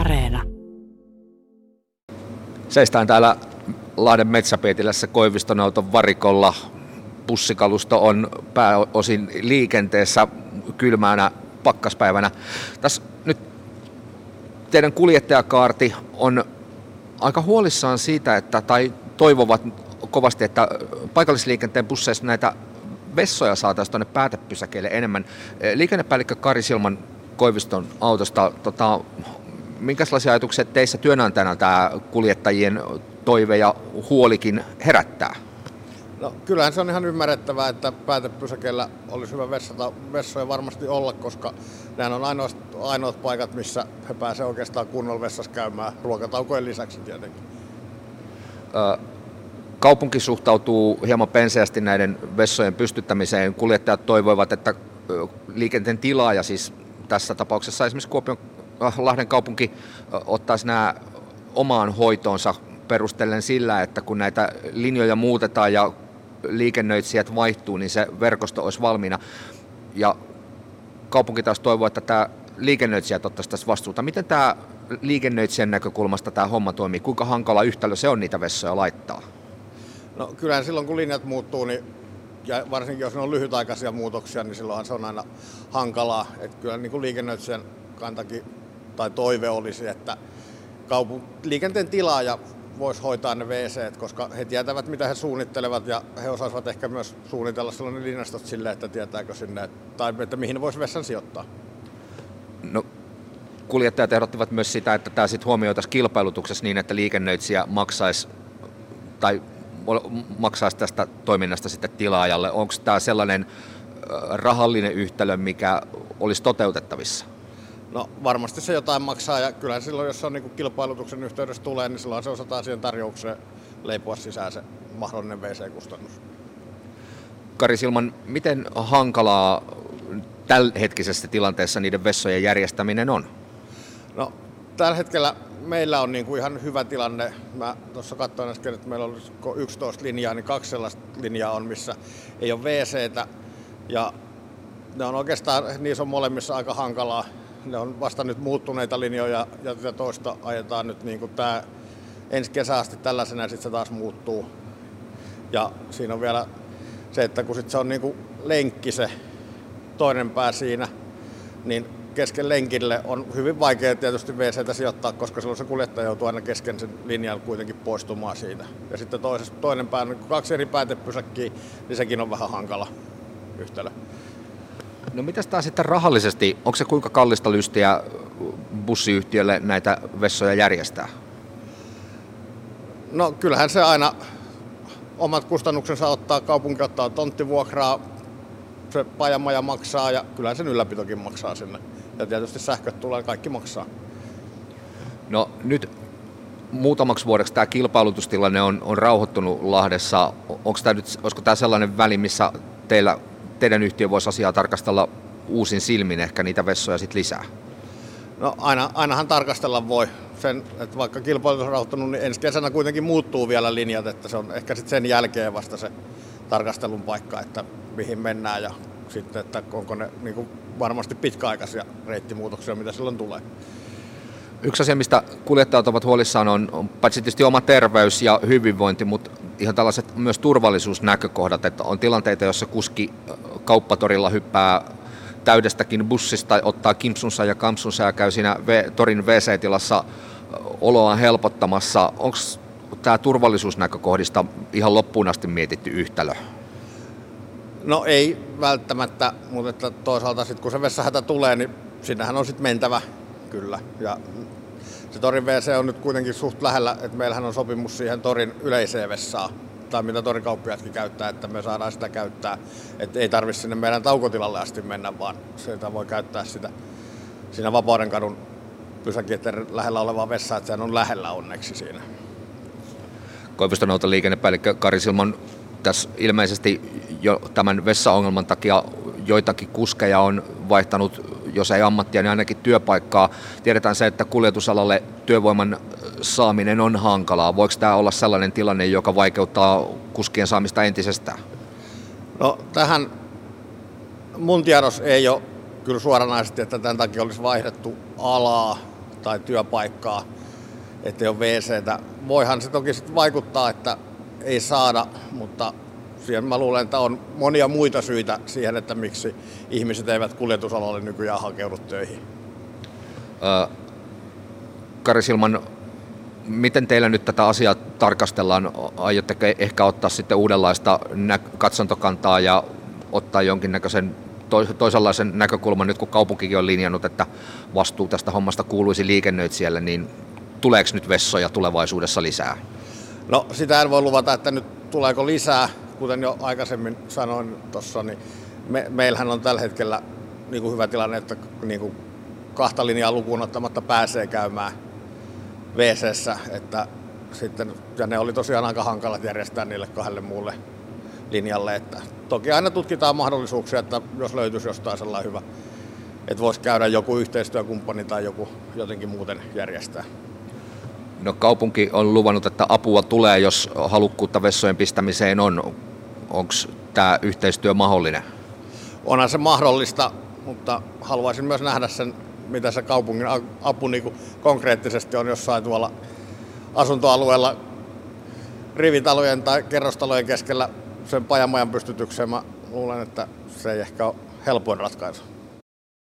Areena. Seistään täällä Lahden Metsäpietilässä Koiviston auton varikolla. Bussikalusto on pääosin liikenteessä kylmänä pakkaspäivänä. Tässä nyt teidän kuljettajakaarti on aika huolissaan siitä, tai toivovat kovasti, että paikallisliikenteen busseissa näitä vessoja saataisiin tuonne päätepysäkeille enemmän. Liikennepäällikkö Kari Sillman Koiviston autosta, minkälaisia ajatuksia teissä työnantajana tämä kuljettajien toive ja huolikin herättää? No, kyllähän se on ihan ymmärrettävää, että päätepysäkeillä olisi hyvä vessoja varmasti olla, koska nämä on ainoat paikat, missä he pääsevät oikeastaan kunnolla vessassa käymään ruokataukojen lisäksi tietenkin. Kaupunki suhtautuu hieman penseästi näiden vessojen pystyttämiseen. Kuljettajat toivoivat, että liikenteen tilaaja, siis tässä tapauksessa esimerkiksi Kuopion Lahden kaupunki, ottaisi nämä omaan hoitoonsa perustellen sillä, että kun näitä linjoja muutetaan ja liikennöitsijät vaihtuu, niin se verkosto olisi valmiina. Ja kaupunki taas toivoo, että tämä liikennöitsijät ottaisi tässä vastuuta. Miten tämä liikennöitsijän näkökulmasta tämä homma toimii? Kuinka hankala yhtälö se on niitä vessoja laittaa? No kyllähän silloin kun linjat muuttuu, niin, ja varsinkin jos ne on lyhytaikaisia muutoksia, niin silloinhan se on aina hankalaa. Että kyllä niin kuin liikennöitsijän kantakin tai toive olisi, että liikenteen tilaaja voisi hoitaa ne WC:t, koska he tietävät mitä he suunnittelevat ja he osaisivat ehkä myös suunnitella sellainen linnastot sille, että tietääkö sinne tai että mihin ne voisi vessan sijoittaa. No. Kuljettajat ehdottivat myös sitä, että tämä sitten huomioitaisiin kilpailutuksessa niin, että liikennöitsijä maksaisi tästä toiminnasta sitten tilaajalle. Onko tämä sellainen rahallinen yhtälö, mikä olisi toteutettavissa? No varmasti se jotain maksaa ja kyllä silloin, jos se on niin kuin kilpailutuksen yhteydessä tulee, niin silloin se osataan siihen tarjoukseen leipua sisään se mahdollinen WC-kustannus. Kari Sillman, miten hankalaa tällä hetkisessä tilanteessa niiden vessojen järjestäminen on? No tällä hetkellä meillä on niin kuin ihan hyvä tilanne. Mä tuossa katsoin äsken, että meillä on 11 linjaa, niin 2 sellaista linjaa on, missä ei ole WC:tä. Ja ne on oikeastaan, niissä on molemmissa aika hankalaa. Ne on vasta nyt muuttuneita linjoja ja tätä toista ajetaan nyt niin kuin tämä ensi kesä asti tällaisena ja sitten se taas muuttuu. Ja siinä on vielä se, että kun sit se on niin kuin lenkki se toinen pää siinä, niin kesken lenkille on hyvin vaikea tietysti WC:tä sijoittaa, koska silloin se kuljettaja joutuu aina kesken sen linjan kuitenkin poistumaan siitä. Ja sitten toinen pää, niin kun 2 eri päätepysäkkiä, niin sekin on vähän hankala yhtälö. No mitäs tämä sitten rahallisesti, onko se kuinka kallista lystiä bussiyhtiölle näitä vessoja järjestää? No kyllähän se aina omat kustannuksensa ottaa, kaupunki ottaa tonttivuokraa, se pajamaja maksaa ja kyllähän sen ylläpitokin maksaa sinne. Ja tietysti sähköt tulee, kaikki maksaa. No nyt muutamaksi vuodeksi tämä kilpailutustilanne on rauhoittunut Lahdessa. Olisiko tämä sellainen väli, missä teidän yhtiö voisi asiaa tarkastella uusin silmin ehkä niitä vessoja sitten lisää? No ainahan tarkastella voi. Että vaikka kilpailutus on rauhoittunut, niin ensi kesänä kuitenkin muuttuu vielä linjat, että se on ehkä sitten sen jälkeen vasta se tarkastelun paikka, että mihin mennään ja sitten, että onko ne niin kuin varmasti pitkäaikaisia reittimuutoksia, mitä silloin tulee. Yksi asia, mistä kuljettajat ovat huolissaan, on paitsi tietysti oma terveys ja hyvinvointi, mutta ihan tällaiset myös turvallisuusnäkökohdat, että on tilanteita, joissa kuski kauppatorilla hyppää täydestäkin bussista, ottaa kimpsunsa ja kampsunsa ja käy siinä torin WC-tilassa oloaan helpottamassa. Onko tämä turvallisuusnäkökohdista ihan loppuun asti mietitty yhtälö? No ei välttämättä, mutta että toisaalta sit, kun se vessahätä tulee, niin sinnehän on sitten mentävä kyllä. Ja se torin WC on nyt kuitenkin suht lähellä, että meillähän on sopimus siihen torin yleiseen vessaan, tai mitä torikauppiaatkin käyttää, että me saadaan sitä käyttää. Että ei tarvitse sinne meidän taukotilalle asti mennä, vaan sitä voi käyttää sitä siinä Vapauden kadun pysäkkiöiden lähellä olevaa vessaa, että sehän on lähellä onneksi siinä. Koiviston auton liikennepäällikkö Kari Sillman, tässä ilmeisesti jo tämän vessaongelman takia joitakin kuskeja on vaihtanut, jos ei ammattia, niin ainakin työpaikkaa. Tiedetään se, että kuljetusalalle työvoiman saaminen on hankalaa. Voiko tämä olla sellainen tilanne, joka vaikeuttaa kuskien saamista entisestään? No tähän mun tiedossa ei ole kyllä suoranaisesti, että tämän takia olisi vaihdettu alaa tai työpaikkaa, ettei ole WC:tä. Voihan se toki sitten vaikuttaa, että ei saada, mutta siihen mä luulen, että on monia muita syitä siihen, että miksi ihmiset eivät kuljetusalalle nykyään hakeudu töihin. Kari Sillman, miten teillä nyt tätä asiaa tarkastellaan? Aiotteko ehkä ottaa sitten uudenlaista katsontokantaa ja ottaa jonkinnäköisen toisenlaisen näkökulman nyt, kun kaupunkikin on linjannut, että vastuu tästä hommasta kuuluisi liikennöitsijälle, niin tuleeko nyt vessoja tulevaisuudessa lisää? No sitä en voi luvata, että nyt tuleeko lisää. Kuten jo aikaisemmin sanoin tuossa, niin meillähän on tällä hetkellä niin kuin hyvä tilanne, että niin kuin kahta linjaa lukuun ottamatta pääsee käymään WC:ssä, että sitten, ja ne oli tosiaan aika hankalat järjestää niille kahdelle muulle linjalle. Että toki aina tutkitaan mahdollisuuksia, että jos löytyisi jostain sellainen hyvä, että voisi käydä joku yhteistyökumppani tai joku jotenkin muuten järjestää. No kaupunki on luvannut, että apua tulee, jos halukkuutta vessojen pistämiseen on. Onko tämä yhteistyö mahdollinen? Onhan se mahdollista, mutta haluaisin myös nähdä sen, mitä se kaupungin apu niin kuin konkreettisesti on jossain tuolla asuntoalueella rivitalojen tai kerrostalojen keskellä sen pajamajan pystytykseen. Mä luulen, että se ei ehkä ole helpoin ratkaisu.